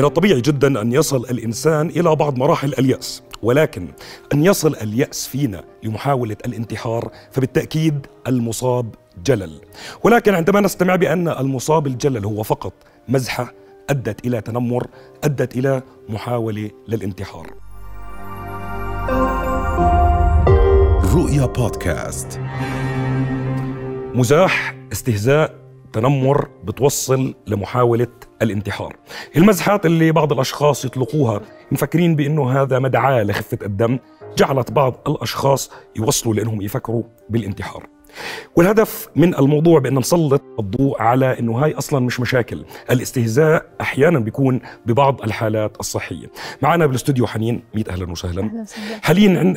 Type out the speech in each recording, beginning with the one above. من الطبيعي جدا أن يصل الإنسان إلى بعض مراحل اليأس، ولكن أن يصل اليأس فينا لمحاولة الانتحار فبالتأكيد المصاب جلل. ولكن عندما نستمع بأن المصاب الجلل هو فقط مزحة أدت إلى تنمر، أدت إلى محاولة للانتحار. رؤيا بودكاست. مزاح، استهزاء، تنمر بتوصل لمحاولة الانتحار. المزحات اللي بعض الأشخاص يطلقوها مفكرين بأنه هذا مدعاة لخفة الدم جعلت بعض الأشخاص يوصلوا لأنهم يفكروا بالانتحار. والهدف من الموضوع بأن نسلط الضوء على أنه هاي أصلاً مش مشاكل. الاستهزاء أحياناً بيكون ببعض الحالات الصحية. معنا بالاستوديو حنين ميت. أهلاً وسهلاً.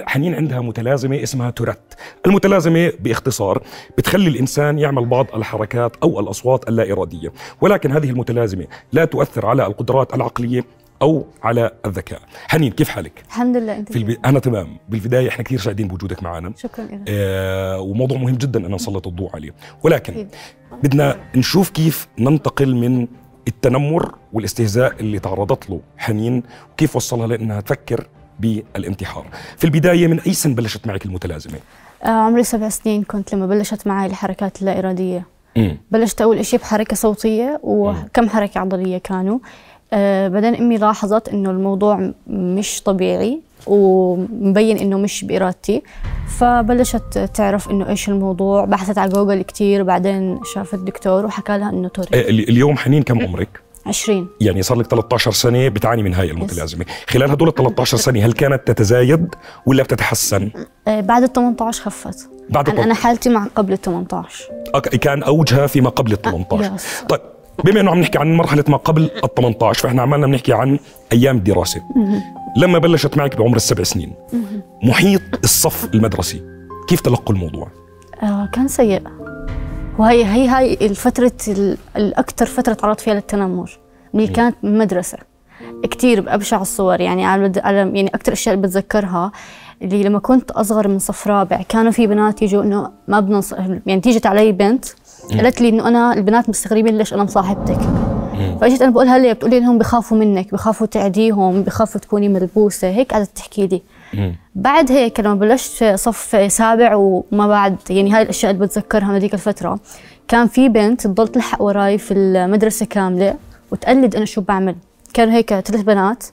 حنين عندها متلازمة اسمها توريت. المتلازمة باختصار بتخلي الإنسان يعمل بعض الحركات أو الأصوات اللا إرادية، ولكن هذه المتلازمة لا تؤثر على القدرات العقلية أو على الذكاء. حنين كيف حالك؟ الحمد لله. أنت أنا تمام. بالبداية إحنا كثير سعيدين بوجودك معنا. شكراً لك. وموضوع مهم جدا أن نسلط الضوء عليه، ولكن بدنا نشوف كيف ننتقل من التنمر والاستهزاء اللي تعرضت له حنين وكيف وصلها لأنها تفكر بالانتحار. في البداية من أي سن بلشت معك المتلازمة؟ عمري 7 سنين كنت لما بلشت معي الحركات اللا إرادية. بلشت أول إشي بحركة صوتية وكم حركة عضلية كانوا. بعدين أمي لاحظت إنه الموضوع مش طبيعي ومبين إنه مش بإرادتي، فبلشت تعرف إنه إيش الموضوع، بحثت على جوجل كتير، بعدين شافت الدكتور وحكى لها إنه توريت. اليوم حنين كم عمرك؟ 20. يعني صار لك 13 سنة بتعاني من هاي المتلازمة. خلال هدول 13 سنة هل كانت تتزايد ولا بتتحسن؟ بعد ال 18 خفت. أنا حالتي مع قبل ال 18 كان أوجها فيما قبل ال 18. طيب بما أنه عم نحكي عن مرحلة ما قبل ال 18 فإحنا عمالنا بنحكي عن أيام الدراسة. لما بلشت معك بعمر ال7 سنين محيط الصف المدرسي كيف تلقوا الموضوع؟ كان سيء، وهي هاي الفترة الأكثر فترة تعرضت فيها للتنمر اللي كانت من المدرسة. كتير بأبشع الصور، يعني يعني أكثر أشياء بتذكرها اللي لما كنت أصغر من صف رابع كانوا في بنات يجوا إنه ما بدنا، يعني تيجت علي بنت قالت لي إنه أنا البنات مستغربين ليش أنا مصاحبتك. فأجيت أنا بقولها ليه؟ بتقولي إنهم بخافوا منك، بخافوا تعديهم، بخافوا تكوني ملبوسة، هيك قعدت تحكي لي. بعد هيك لما بلشت صف 7 وما بعد، يعني هاي الأشياء اللي بتذكرها من هذيك الفترة. كان في بنت تضل تلحق وراي في المدرسة كاملة وتقلد أنا شو بعمل. كانوا هيك 3 بنات،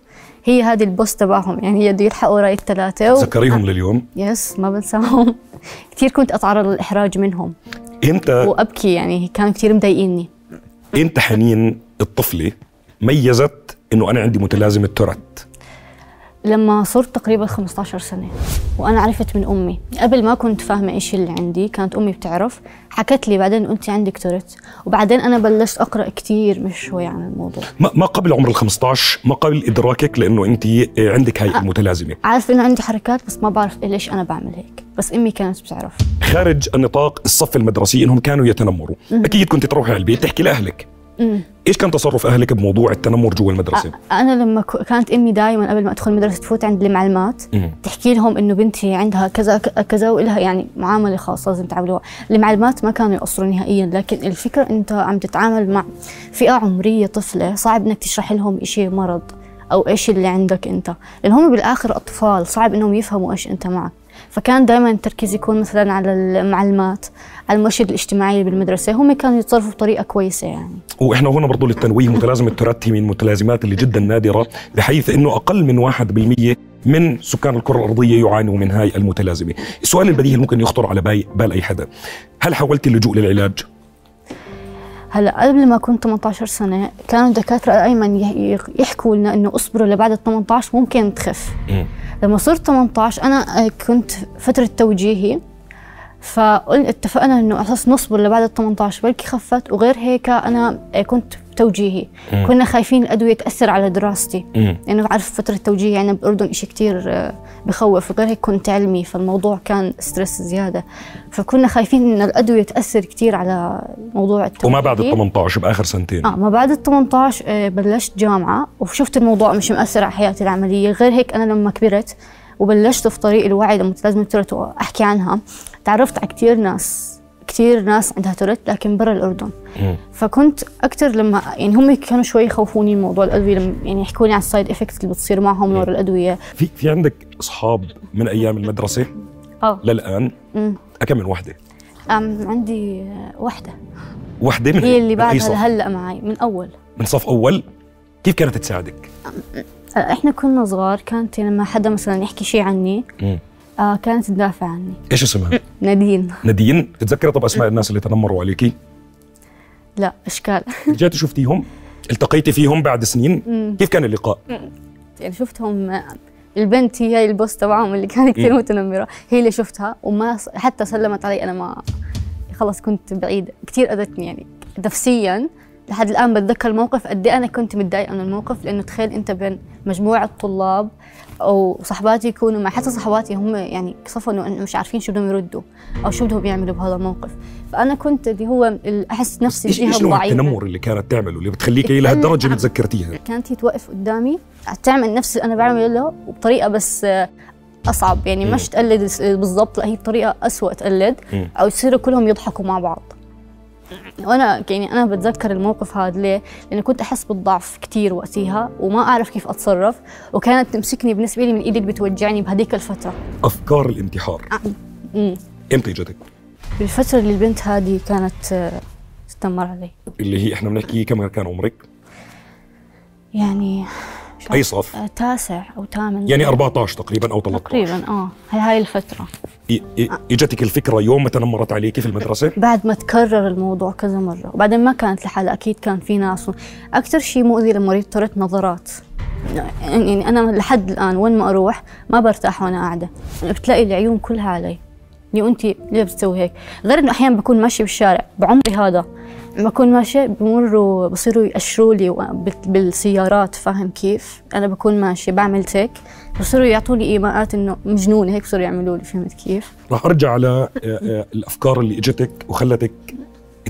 هي هذه البوس تبعهم، يعني هي بده يلحقوا وراي ال3 تذكريهم لليوم؟ يس ما بنساهم. كثير كنت أتعرض للإحراج منهم. وأبكي، يعني كانوا كثير مضايقيني. أنت حنين الطفلة ميزت إنه أنا عندي متلازمة توريت لما صرت تقريباً 15 سنة، وأنا عرفت من أمي. قبل ما كنت فاهمة إيش اللي عندي، كانت أمي بتعرف، حكت لي بعدين أنت عندك توريت. وبعدين أنا بلشت أقرأ كتير مش شوي عن الموضوع. ما قبل عمر ال15 ما قبل إدراكك لأنه أنت عندك هاي المتلازمة. عارف إنه عندي حركات بس ما بعرف ليش أنا بعمل هيك، بس أمي كانت بتعرف. خارج النطاق الصف المدرسي إنهم كانوا يتنمروا. أكيد كنت تروحي على البيت تحكي لأهلك. إيش كان تصرف أهلك بموضوع التنمر جوا المدرسة؟ أنا لما كانت أمي دائماً قبل ما أدخل المدرسة تفوت عند المعلمات تحكي لهم إنه بنتي عندها كذا كذا وإلها يعني معاملة خاصة لازم تعاملوها. المعلمات ما كانوا يقصروا نهائياً، لكن الفكرة أنت عم تتعامل مع فئة عمرية طفلة، صعب إنك تشرح لهم إشي مرض أو إيش اللي عندك أنت، لأن هم بالآخر أطفال، صعب إنهم يفهموا إيش أنت معك. فكان دائما التركيز يكون مثلا على المعلمات، على المرشد الاجتماعي بالمدرسه، هم كانوا يتصرفوا بطريقه كويسه يعني. واحنا هنا برضو للتنويه، متلازمه توريت من المتلازمات اللي جدا نادره، بحيث انه اقل من 1% من سكان الكره الارضيه يعانوا من هاي المتلازمه. السؤال البديهي ممكن يخطر على بال اي حدا، هل حاولت اللجوء للعلاج؟ هلا قبل ما كنت 18 سنه كانوا الدكاتره دائما يحكوا لنا انه اصبروا لبعد 18 ممكن تخف. لما صرت 18 أنا كنت فترة توجيهي، فقلنا اتفقنا إنه أساس نصبر لبعد ال 18 بلكي خفت. وغير هيك أنا كنت توجيهي، كنا خايفين الأدوية تأثر على دراستي، لأنه يعني عارف فترة توجيهي يعني بأردن إشي كتير بخوف، وغير هيك كنت علمي فالموضوع كان ستريس زيادة، فكنا خايفين إن الأدوية تأثر كتير على موضوع التوجيهي. وما بعد ال 18 بآخر سنتين ما بعد ال 18 بلشت جامعة وشفت الموضوع مش مأثر على حياتي العملية. غير هيك أنا لما كبرت وبلشت في طريق الوعي لما لازم أحكي عنها تعرفت على كتير ناس كثير ناس عندها توريت لكن برا الأردن. فكنت أكتر لما يعني هم كانوا شوي يخوفوني موضوع الأدوية، لما يعني يحكوا لي عن السايد إفكتس اللي بتصير معهم ورا الأدوية. في عندك أصحاب من أيام المدرسة؟ للآن؟ كم من وحدة؟ عندي وحدة من هي اللي بعدها هلأ معي من أول، من صف أول. كيف كانت تساعدك؟ إحنا كنا صغار، كانت لما حدا مثلا يحكي شيء عني كانت تدافع عني. إيش اسمها؟ نادين. تتذكري طب أسماء الناس اللي تنمروا عليكي؟ لا إشكال. جيتي شفتيهم؟ التقيتي فيهم بعد سنين؟ كيف كان اللقاء؟ يعني شفتهم، البنت هي البوس تبعهم اللي كانت كثير متنمرة، هي اللي شفتها وما حتى سلمت علي، أنا ما خلص كنت بعيدة كثير، أذتني يعني نفسياً. لحد الآن بتذكر الموقف قد ايه أنا كنت متضايقة من الموقف، لأنه تخيل أنت بين مجموعة طلاب أو صحباتي يكونوا مع، حتى صحباتي هم يعني صفوا إنه مش عارفين شو بدهم يردوا أو شو بدهم يعملوا بهذا الموقف. فأنا كنت اللي هو أحس نفسي جهة ضعيفة. إيش التنمر اللي كانت تعمله اللي بتخليك إلى هالدرجة متذكرتيها؟ كانت هي توقف قدامي تعمل نفس اللي أنا بعمل له وبطريقة بس أصعب، يعني مش تقلد بالضبط، لا هي بطريقة أسوأ تقلد، أو يصيروا كلهم يضحكوا مع بعض. وأنا يعني أنا بتذكر الموقف هذا ليه؟ لأنه كنت أحس بالضعف كتير وقتها وما أعرف كيف أتصرف، وكانت تمسكني بالنسبة لي من إيدي اللي بتوجعني بهديك الفترة. أفكار الانتحار إمتى جاتك؟ بالفترة اللي البنت هذه كانت تتنمر علي، اللي هي إحنا بنحكي كم كان عمرك؟ يعني أي صف؟ 9 أو 8، يعني 14 تقريباً أو 13 تقريباً. هاي الفترة. إجتك الفكرة يوم ما تنمرت عليك في المدرسة؟ بعد ما تكرر الموضوع كذا مرة، وبعدين ما كانت لحالها، أكيد كان في ناس. أكثر شيء مؤذي لمريض توريت نظرات، يعني أنا لحد الآن وين ما أروح ما برتاح وأنا قاعدة، بتلاقي العيون كلها علي، ليه أنت ليه بتسوي هيك؟ غير إنه أحياناً بكون ماشية بالشارع، بعمري هذا لما أكون ماشية بمروا بصيروا يأشروا لي بالسيارات، فاهم كيف؟ أنا بكون ماشية بعمل هيك بصيروا يعطوا لي إيماءات إنه مجنونة، هيك بصيروا يعملوا لي، فهمت كيف؟ راح أرجع على الأفكار اللي إجتك وخلتك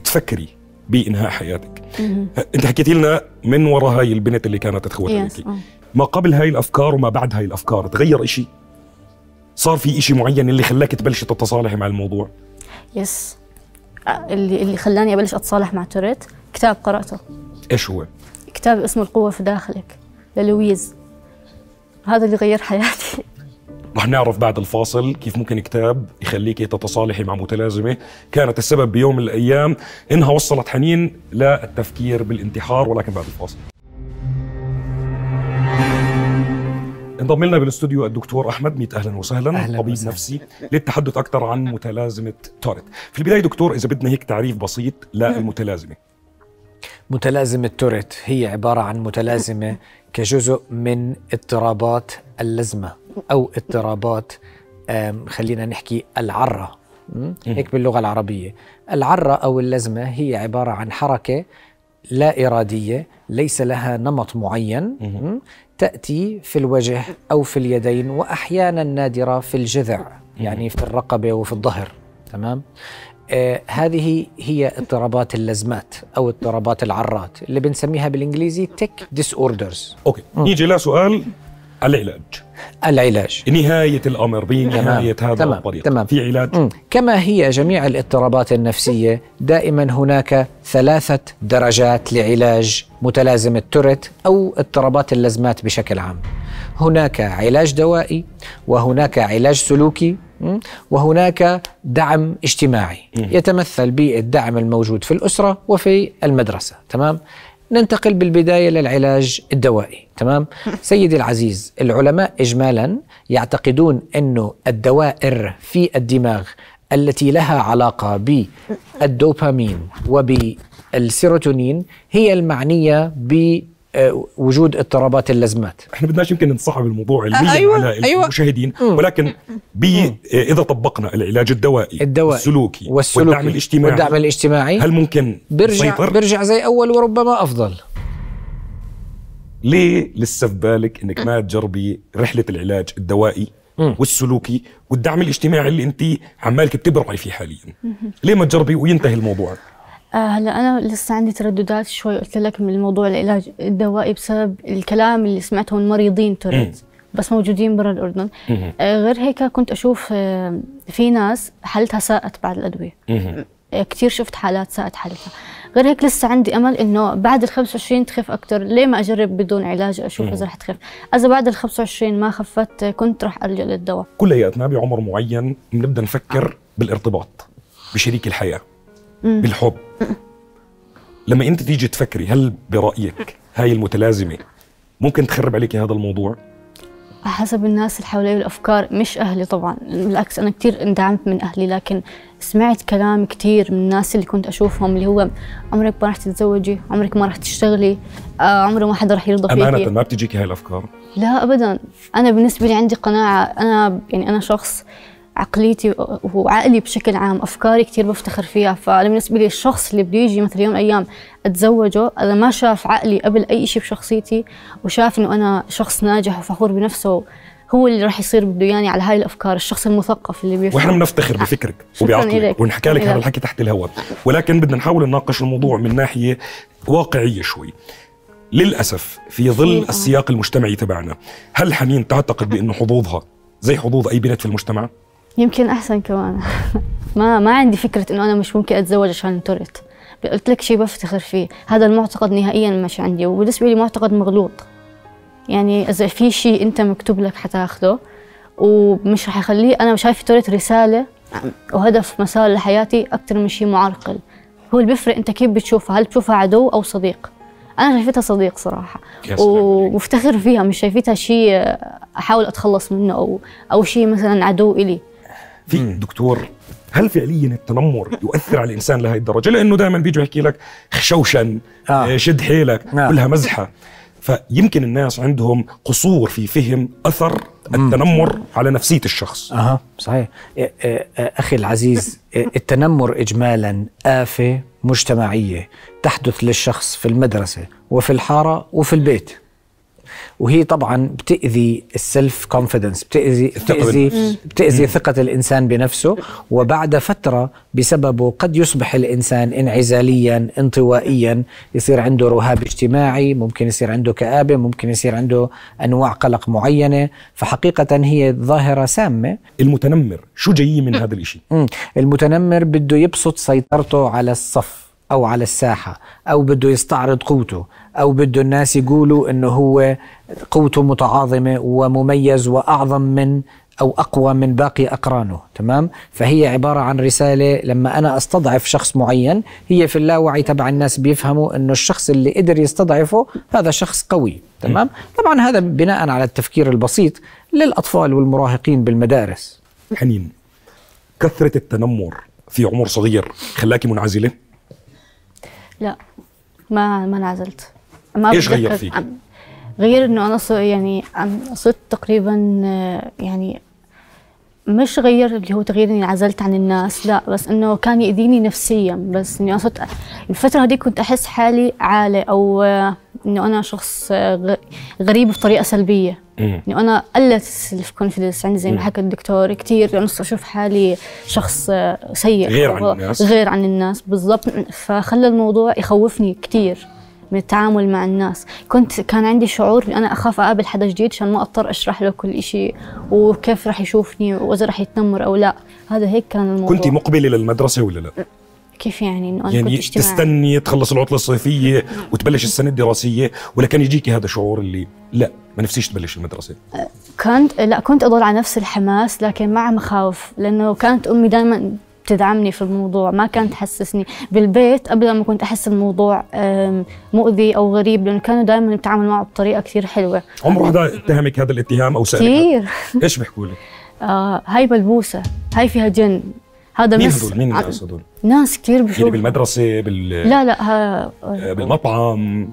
تفكري بإنهاء حياتك. أنت حكيتي لنا من وراء هاي البنت اللي كانت تتخوت عليكي، ما قبل هاي الأفكار وما بعد هاي الأفكار تغير إشي؟ صار في إشي معين اللي خلاك تبلش تتصالح مع الموضوع؟ يس. اللي خلاني أبلش أتصالح مع توريت كتاب قرأته. إيش هو؟ كتاب اسمه القوة في داخلك للويز، هذا اللي غير حياتي. رح نعرف بعد الفاصل كيف ممكن كتاب يخليك تتصالحي مع متلازمة كانت السبب بيوم من الأيام إنها وصلت حنين للتفكير بالانتحار، ولكن بعد الفاصل. انضم لنا بالاستوديو الدكتور أحمد ميت، أهلاً وسهلاً. طبيب نفسي، للتحدث أكثر عن متلازمة توريت. في البداية دكتور، إذا بدنا هيك تعريف بسيط للمتلازمة. متلازمة توريت هي عبارة عن متلازمة كجزء من اضطرابات اللزمة أو اضطرابات خلينا نحكي العرة، هيك باللغة العربية. العرة أو اللزمة هي عبارة عن حركة لا إرادية ليس لها نمط معين، تأتي في الوجه أو في اليدين، وأحياناً نادرة في الجذع، يعني في الرقبة وفي الظهر. تمام؟ هذه هي اضطرابات اللزمات أو اضطرابات العرات اللي بنسميها بالإنجليزي tick disorders. أوكي. نيجي لسؤال العلاج. نهاية الأمر بنهاية هذا الطريق. تمام. في علاج. كما هي جميع الاضطرابات النفسية، دائما هناك 3 درجات لعلاج متلازمة توريت أو اضطرابات اللزمات بشكل عام. هناك علاج دوائي، وهناك علاج سلوكي، وهناك دعم اجتماعي يتمثل بالدعم الموجود في الأسرة وفي المدرسة. تمام؟ ننتقل بالبداية للعلاج الدوائي. تمام؟ سيدي العزيز، العلماء إجمالاً يعتقدون أنه الدوائر في الدماغ التي لها علاقة بالدوبامين وبالسيروتونين هي المعنية بوجود اضطرابات اللزمات. احنا بدناش يمكن ننصحها بالموضوع علمياً على المشاهدين، ولكن إذا طبقنا العلاج الدوائي السلوكي والدعم الاجتماعي هل ممكن برجع زي أول وربما أفضل؟ ليه لسه في بالك إنك ما تجربي رحلة العلاج الدوائي والسلوكي والدعم الاجتماعي اللي أنت عمالك بتبرعي فيه حالياً؟ ليه ما تجربي وينتهي الموضوع؟ هلا أنا لسه عندي ترددات شوي، قلت لك من الموضوع العلاج الدوائي بسبب الكلام اللي سمعته من مريضين توريت بس موجودين برا الأردن. غير هيك كنت أشوف في ناس حالتها ساءت بعد الأدوية، كثير شفت حالات ساءت حالتها. غير هيك لسه عندي امل انه بعد ال 25 تخف اكثر، ليه ما اجرب بدون علاج اشوف اذا رح تخف، اذا بعد ال 25 ما خفت كنت رح الجا للدواء. كلياتنا بعمر معين بنبدا نفكر بالارتباط بشريك الحياه بالحب. لما انت تيجي تفكري هل برايك هاي المتلازمه ممكن تخرب عليكي هذا الموضوع؟ حسب الناس اللي حوالي والافكار، مش اهلي طبعا، بالعكس انا كثير اندعمت من اهلي، لكن سمعت كلام كثير من الناس اللي كنت اشوفهم اللي هو عمرك ما راح تتزوجي، عمرك ما راح تشتغلي، عمره ما حدا راح يرضى فيكي. امانه ما بتجيكي هاي الافكار؟ لا ابدا. انا بالنسبه لي عندي قناعه، انا يعني انا شخص عقليتي وعقلي بشكل عام افكاري كثير بفتخر فيها، فبالنسبه لي الشخص اللي بده يجي مثل يوم ايام اتزوجه اذا ما شاف عقلي قبل اي شيء بشخصيتي وشاف انه انا شخص ناجح وفخور بنفسه، هو اللي راح يصير بده اياني على هاي الافكار، الشخص المثقف اللي بيفهم. واحنا بنفتخر بفكرك وبعقلك ونحكي لك هذا الحكي تحت الهواء، ولكن بدنا نحاول نناقش الموضوع من ناحيه واقعيه شوي. للاسف في ظل السياق المجتمعي تبعنا، هل حنين تعتقد بانه حظوظها زي حظوظ اي بنت في المجتمع؟ يمكن احسن كمان. ما عندي فكره انه انا مش ممكن اتزوج عشان انطرت، قلت لك شيء بفتخر فيه، هذا المعتقد نهائيا مش عندي، وبالنسبه لي معتقد مغلوط. يعني اذا في شيء انت مكتوب لك حتاخذه ومش رح يخليه، انا شايفه انطرت رساله وهدف مسار لحياتي اكثر من شيء معرقل. هو اللي بيفرق انت كيف بتشوفها، هل بتشوفها عدو او صديق؟ انا شايفتها صديق صراحه ومفتخر فيها، مش شايفتها شيء احاول اتخلص منه او شيء مثلا عدو الي. في دكتور، هل فعليا التنمر يؤثر على الانسان لهي الدرجه؟ لانه دائما بيجي يحكي لك خشوشن شد حيلك كلها مزحه، فيمكن الناس عندهم قصور في فهم اثر التنمر على نفسيه الشخص. صحيح. اخي العزيز، التنمر اجمالا آفة مجتمعية تحدث للشخص في المدرسة وفي الحارة وفي البيت، وهي طبعا بتأذي السلف كونفيدنس، بتأذي ثقة الإنسان بنفسه، وبعد فترة بسببه قد يصبح الإنسان انعزاليا انطوائيا، يصير عنده رهاب اجتماعي، ممكن يصير عنده كآبة، ممكن يصير عنده أنواع قلق معينة. فحقيقة هي ظاهرة سامة. المتنمر شو جاي من هذا الإشي؟ المتنمر بده يبسط سيطرته على الصف أو على الساحة، أو بده يستعرض قوته، أو بده الناس يقولوا إنه هو قوته متعاظمة ومميز وأعظم من أو أقوى من باقي أقرانه. تمام؟ فهي عبارة عن رسالة. لما أنا أستضعف شخص معين، هي في اللاوعي تبع الناس بيفهموا إنه الشخص اللي قدر يستضعفه هذا شخص قوي. تمام؟ طبعا هذا بناء على التفكير البسيط للأطفال والمراهقين بالمدارس. حنين، كثرة التنمر في عمر صغير خلاكي منعزلة؟ لا، ما انعزلت. ايش غير فيك؟ غير انه انا صرت تقريبا يعني مش غير اللي هو تغيير اني انعزلت عن الناس، لا، بس انه كان يأذيني نفسيا، بس اني صرت الفترة هذيك كنت احس حالي عالة، او انه انا شخص غريب بطريقة سلبية، انه انا قلت السلف كونفيدنس عندي زي ما حكى الدكتور كثير، لانه صرت اشوف حالي شخص سيء غير عن الناس بالضبط، فخلى الموضوع يخوفني كثير من التعامل مع الناس. كان عندي شعور إن أنا أخاف أقابل حدا جديد عشان ما أضطر أشرح له كل إشي وكيف رح يشوفني وإذا رح يتنمر أو لا. هذا هيك كان الموضوع. كنتي مقبلة للمدرسة ولا لا؟ كيف يعني؟ إنه أنا يعني كنت تستني تخلص العطلة الصيفية وتبلش السنة الدراسية، ولا كان يجيكي هذا الشعور اللي لا ما نفسيش تبلش المدرسة؟ كنت أضل على نفس الحماس لكن مع مخاوف، لأنه كانت أمي دائما تدعمني في الموضوع، ما كانت تحسسني. بالبيت قبل ما كنت احس الموضوع مؤذي او غريب، لانه كانوا دائما يتعاملوا معه بطريقه كثير حلوه. عمره حدا اتهمك هذا الاتهام او سالك كثير؟ ايش بيحكوا لك؟ هاي ملبوسه، هاي فيها جن، هذا مين الناس هذول؟ ناس كثير بشوفوا يعني بالمدرسه لا بالمطعم،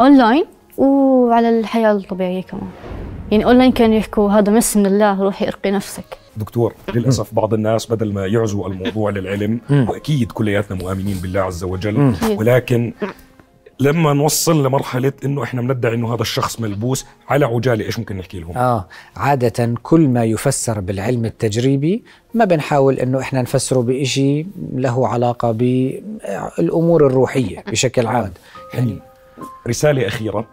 اونلاين وعلى الحياه الطبيعيه كمان. يعني اونلاين كانوا يحكوا هذا مس من الله، روحي ارقي نفسك. دكتور، للأسف بعض الناس بدل ما يعزو الموضوع للعلم، وأكيد كلياتنا مؤمنين بالله عز وجل، ولكن لما نوصل لمرحلة إنه إحنا بندعي إنه هذا الشخص ملبوس على عجالة، إيش ممكن نحكي لهم؟ عادة كل ما يفسر بالعلم التجريبي ما بنحاول إنه إحنا نفسره بإشي له علاقة بالأمور الروحية بشكل عام. يعني رسالة أخيرة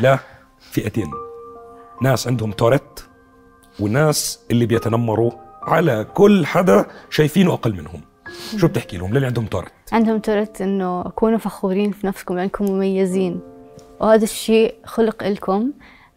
لفئتين، ناس عندهم توريت والناس اللي بيتنمروا على كل حدا شايفينه أقل منهم. شو بتحكي لهم للي عندهم تورت؟ عندهم تورت انه كونوا فخورين في نفسكم لانكم مميزين، وهذا الشيء خلق لكم،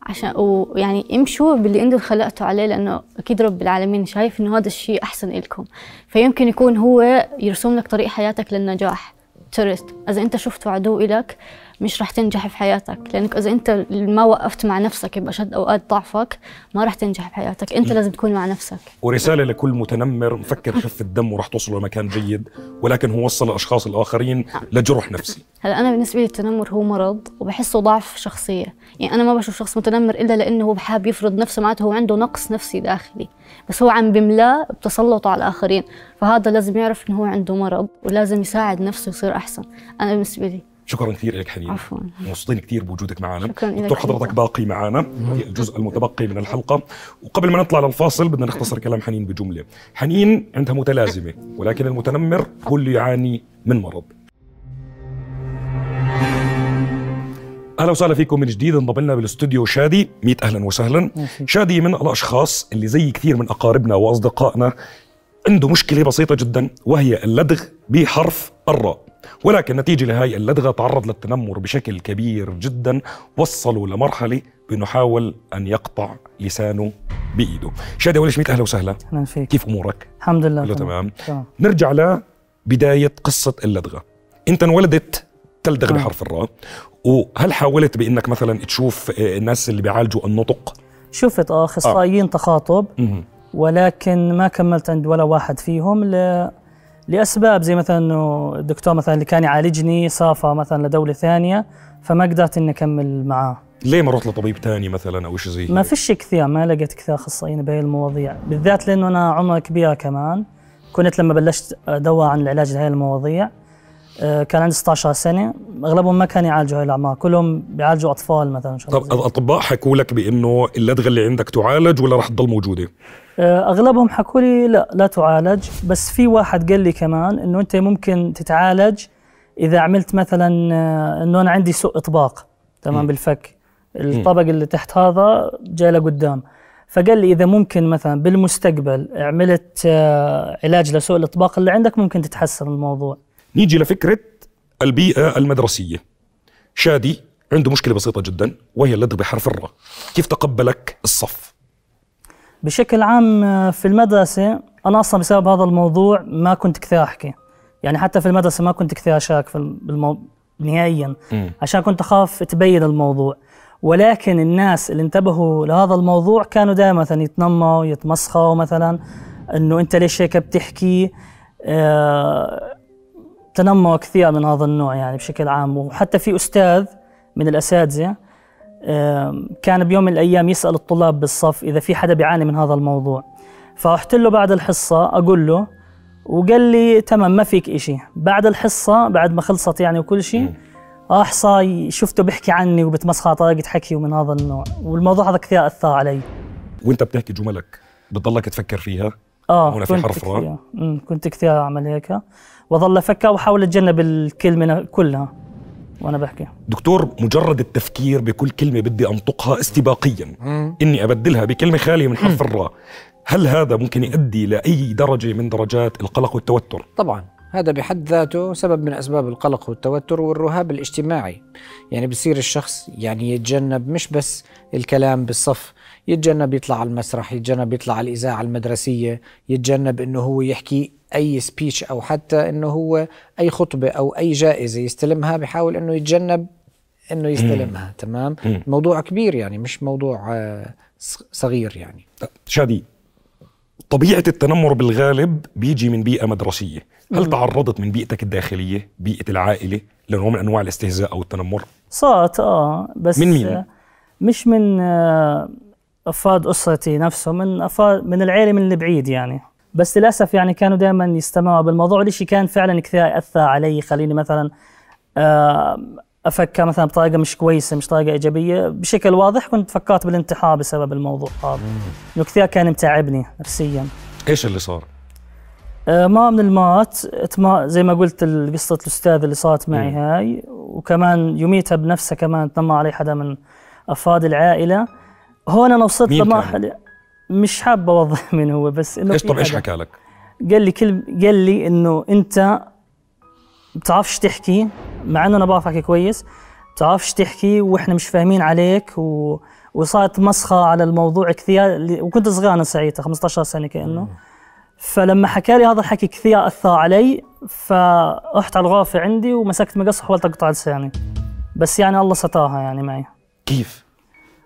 عشان ويعني امشوا باللي انتم خلقتوا عليه، لانه اكيد رب العالمين شايف انه هذا الشيء احسن لكم. فيمكن يكون هو يرسم لك طريق حياتك للنجاح. تورست اذا انت شفته عدو لك مش رح تنجح في حياتك، لانك اذا انت ما وقفت مع نفسك باشد اوقات ضعفك ما رح تنجح في حياتك. انت لازم تكون مع نفسك. ورساله لكل متنمر مفكر خف الدم ورح توصل لمكان جيد، ولكن هو وصل الاشخاص الاخرين لجرح نفسي. هلا انا بالنسبه لي التنمر هو مرض، وبحسه ضعف شخصيه. يعني انا ما بشوف شخص متنمر الا لانه هو حابب يفرض نفسه، معناته هو عنده نقص نفسي داخلي، بس هو عم بملاه بتسلطه على الاخرين. فهذا لازم يعرف انه هو عنده مرض ولازم يساعد نفسه يصير احسن. انا بالنسبه لي شكرا كثير لك حنين، عفوا، مبسوطين كثير بوجودك معنا. دكتور حضرتك باقي معنا في الجزء المتبقي من الحلقه، وقبل ما نطلع للفاصل بدنا نختصر كلام حنين بجمله. حنين عندها متلازمه، ولكن المتنمر هو اللي يعاني من مرض. اهلا وسهلا فيكم من جديد. انضم لنا بالاستوديو شادي. ميت اهلا وسهلا. شادي من الاشخاص اللي زي كثير من اقاربنا واصدقائنا عنده مشكله بسيطه جدا، وهي اللدغ بحرف الراء، ولكن نتيجة لهاي اللدغة تعرض للتنمر بشكل كبير جدا، وصلوا لمرحلة بأنه حاول أن يقطع لسانه بإيده. شادي أول شيء ميت أهلا وسهلا. أهلا فيك. كيف أمورك؟ الحمد لله تمام. نرجع لبداية قصة اللدغة. أنت انولدت تلدغ بحرف الراء، وهل حاولت بأنك مثلا تشوف الناس اللي بيعالجوا النطق؟ شفت أخصائيين تخاطب، ولكن ما كملت عند ولا واحد فيهم لأسباب زي مثلا إنه الدكتور مثلا اللي كان يعالجني سافر مثلا لدولة ثانية، فما قدرت إني أكمل معاه. ليه ما رحت لطبيب ثاني مثلا أو شيء زي هيك؟ ما فيش كثير، ما لقيت كثير أخصائيين بهي المواضيع بالذات، لأنه أنا عمري كبير كمان. كنت لما بلشت أدور عن العلاج لهي المواضيع كان عندي 16 سنة، أغلبهم ما كانوا يعالجوا هاي الأعمار، كلهم بيعالجوا أطفال مثلا. طب الأطباء حكوا لك بإنه اللدغة اللي عندك تعالج ولا رح تضل موجودة؟ أغلبهم حكوا لي لا تعالج، بس في واحد قال لي كمان إنه أنت ممكن تتعالج إذا عملت مثلا إنه أنا عندي سوء إطباق، تمام، بالفك الطبق اللي تحت هذا جاي لقدام، فقال لي إذا ممكن مثلا بالمستقبل عملت علاج لسوء الإطباق اللي عندك ممكن تتحسن الموضوع. نيجي لفكرة البيئة المدرسية. شادي عنده مشكلة بسيطة جدا وهي اللدغ بحرف الراء، كيف تقبلك الصف؟ بشكل عام في المدرسة أنا أصلا بسبب هذا الموضوع ما كنت كثير أحكي، يعني حتى في المدرسة ما كنت كثير أشارك في الموضوع نهائيا، عشان كنت أخاف تبين الموضوع. ولكن الناس اللي انتبهوا لهذا الموضوع كانوا دائما مثلا يتنمروا يتمسخروا، مثلا إنه أنت ليش هيك بتحكي، تنمر كثير من هذا النوع يعني بشكل عام. وحتى في أستاذ من الأساتذة كان بيوم من الأيام يسأل الطلاب بالصف إذا في حدا بيعاني من هذا الموضوع، فرحت له بعد الحصة أقول له، وقال لي تمام ما فيك إشي. بعد الحصة بعد ما خلصت يعني وكل شيء، راح صاي شفته بيحكي عني وبتمسخر طريقة حكي ومن هذا النوع، والموضوع هذا كثير أثر علي. وأنت بتحكي جملك بتضلك تفكر فيها؟ هنا في حرف راء كنت كثير أعمل هيك، وظل افكر واحاول اتجنب الكلمه كلها وانا بحكي. دكتور مجرد التفكير بكل كلمه بدي انطقها استباقيا اني ابدلها بكلمه خاليه من حرف الراء، هل هذا ممكن يؤدي لاي درجه من درجات القلق والتوتر؟ طبعا هذا بحد ذاته سبب من اسباب القلق والتوتر والرهاب الاجتماعي. يعني بصير الشخص يعني يتجنب مش بس الكلام بالصف، يتجنب يطلع على المسرح، يتجنب يطلع على الاذاعه المدرسيه، يتجنب انه هو يحكي اي سبيتش، او حتى انه هو اي خطبه او اي جائزه يستلمها بحاول انه يتجنب انه يستلمها. تمام. موضوع كبير يعني مش موضوع صغير. يعني شادي طبيعه التنمر بالغالب بيجي من بيئه مدرسيه، هل تعرضت من بيئتك الداخليه بيئه العائله لنوع من انواع الاستهزاء او التنمر؟ صارت بس من مين؟ مش من افراد اسرتي نفسهم، من افراد من العائله من اللي بعيد يعني، بس للاسف يعني كانوا دائما يستمعوا بالموضوع. الشيء كان فعلا كثير اثر علي، خليني مثلا افكر مثلا بطريقه مش كويسه، مش طريقه ايجابيه بشكل واضح. كنت فكرت بالانتحار بسبب الموضوع هذا، انه كثير كان متعبني نفسيا. ايش اللي صار؟ ما من المرات زي ما قلت قصه الاستاذ اللي صارت معي هاي، وكمان يوميتها بنفسها كمان تنمر علي حدا من افراد العائله. هون انا وصلت لمرحله مش حابه اوضح من هو، بس انه ايش. طب ايش حكى لك؟ قال لي قال لي انه انت بتعرفش تحكي، مع انه انا بعرف احكي كويس، بتعرفش تحكي واحنا مش فاهمين عليك، وصارت مسخره على الموضوع كثير، وكنت صغير انا ساعتها 15 سنه كانه. فلما حكى لي هذا الحكي كثير اثر علي، فرحت على الغرفه عندي ومسكت مقص وحاولت اقطع لساني، بس يعني الله سترها يعني معي. كيف؟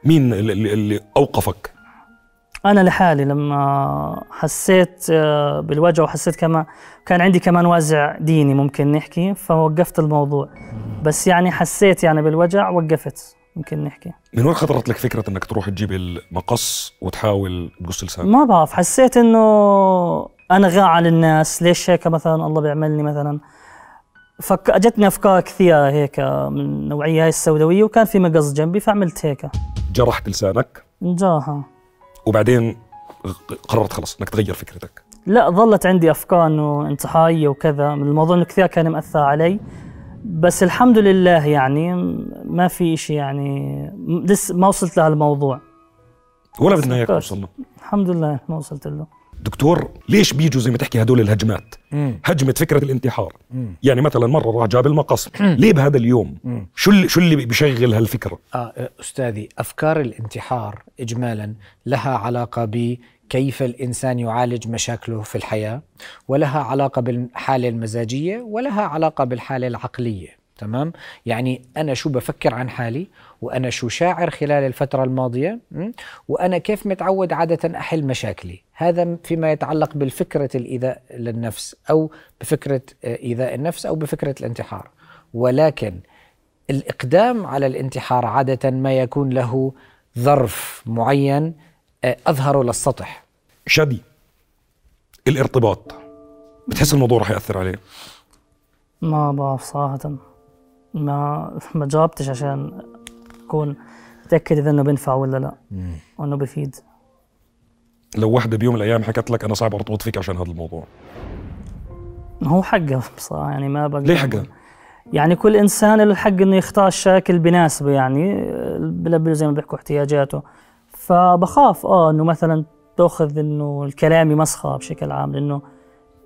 مين اللي اوقفك؟ انا لحالي لما حسيت بالوجع، وحسيت كمان كان عندي كمان وازع ديني ممكن نحكي، فوقفت الموضوع، بس يعني حسيت يعني بالوجع وقفت ممكن نحكي. من وين خطرت لك فكره انك تروح تجيب المقص وتحاول تقص لسانك؟ ما بعرف، حسيت انه انا غاعة للناس، ليش هيك مثلا الله بيعملني مثلا، فاجتني افكار كثيره هيك من نوعيه هاي السوداويه، وكان في مقص جنبي فعملت هيك. جرحت لسانك؟ جاها. وبعدين قررت خلص انك تغير فكرتك؟ لا، ظلت عندي افكار انه انتحاريه وكذا، الموضوع انه كثير كان مأثر علي، بس الحمد لله يعني ما في شيء، يعني لسه ما وصلت لهالموضوع ولا بدنا اياك توصلنا. الحمد لله ما وصلت له. دكتور، ليش بيجوا زي ما تحكي هدول الهجمات؟ هجمه فكره الانتحار، يعني مثلا مره راح جاب المقص، ليه بهذا اليوم؟ شو اللي بيشغل هالفكره؟ استاذي، افكار الانتحار اجمالا لها علاقه بكيف الانسان يعالج مشاكله في الحياه، ولها علاقه بالحاله المزاجيه، ولها علاقه بالحاله العقليه. تمام؟ يعني أنا شو بفكر عن حالي، وأنا شو شاعر خلال الفترة الماضية، وأنا كيف متعود عادة أحل مشاكلي. هذا فيما يتعلق بالفكرة الإيذاء للنفس، أو بفكرة إيذاء النفس، أو بفكرة الانتحار. ولكن الإقدام على الانتحار عادة ما يكون له ظرف معين أظهره للسطح. شادي، الارتباط بتحس الموضوع رح يأثر عليه؟ ما بعرف صراحة، ما جاوبتش عشان أكون متأكد إذا إنه بينفع ولا لا، وإنه بفيد. لو وحدة بيوم من الأيام حكت لك أنا صعب أرتبط فيك عشان هذا الموضوع، هو حقه بصراحة يعني، ما بقدر. ليه حقه؟ يعني كل إنسان له الحق إنه يختار الشريك اللي بيناسبه، يعني بلبله زي ما بيحكوا احتياجاته. فبخاف إنه مثلا تأخذ إنه الكلام مسخة بشكل عام، لأنه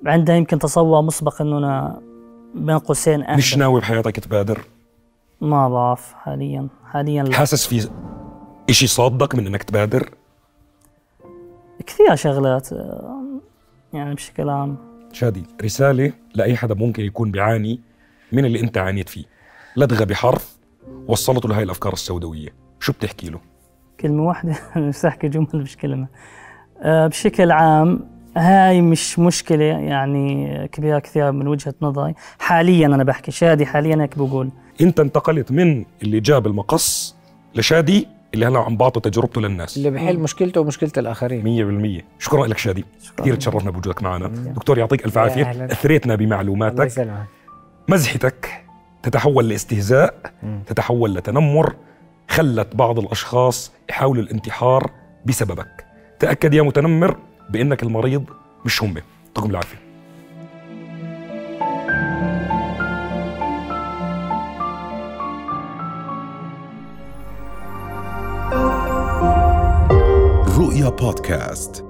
عندها يمكن تصور مسبق إنه أنا بين قوسين أهدى. مش ناوي بحياتك تبادر؟ ما بعرف حالياً، لا. حاسس في إشي صادك من إنك تبادر؟ كثير شغلات يعني بشكل عام. شادي، رسالة لأي حدا ممكن يكون بيعاني من اللي أنت عانيت فيه، لدغة بحرف وصلته لهاي الأفكار السوداوية، شو بتحكي له؟ كلمة واحدة مش أحكي جمل مش كلمة. بشكل عام هاي مش مشكلة يعني كبيرة كثير من وجهة نظري حالياً. أنا بحكي شادي حالياً هيك بقول. أنت انتقلت من اللي جاب المقص لشادي اللي هلا عم بعطي تجربته للناس، اللي بحل مشكلته ومشكلة الآخرين 100%. شكراً لك شادي، كثير تشرفنا بوجودك معنا. دكتور، يعطيك ألف عافية، أثريتنا بمعلوماتك. مزحتك تتحول لاستهزاء، تتحول لتنمر، خلت بعض الأشخاص يحاولوا الانتحار بسببك. تأكد يا متنمر بأنك المريض مش هم. يعطيكم العافية. رؤيا بودكاست.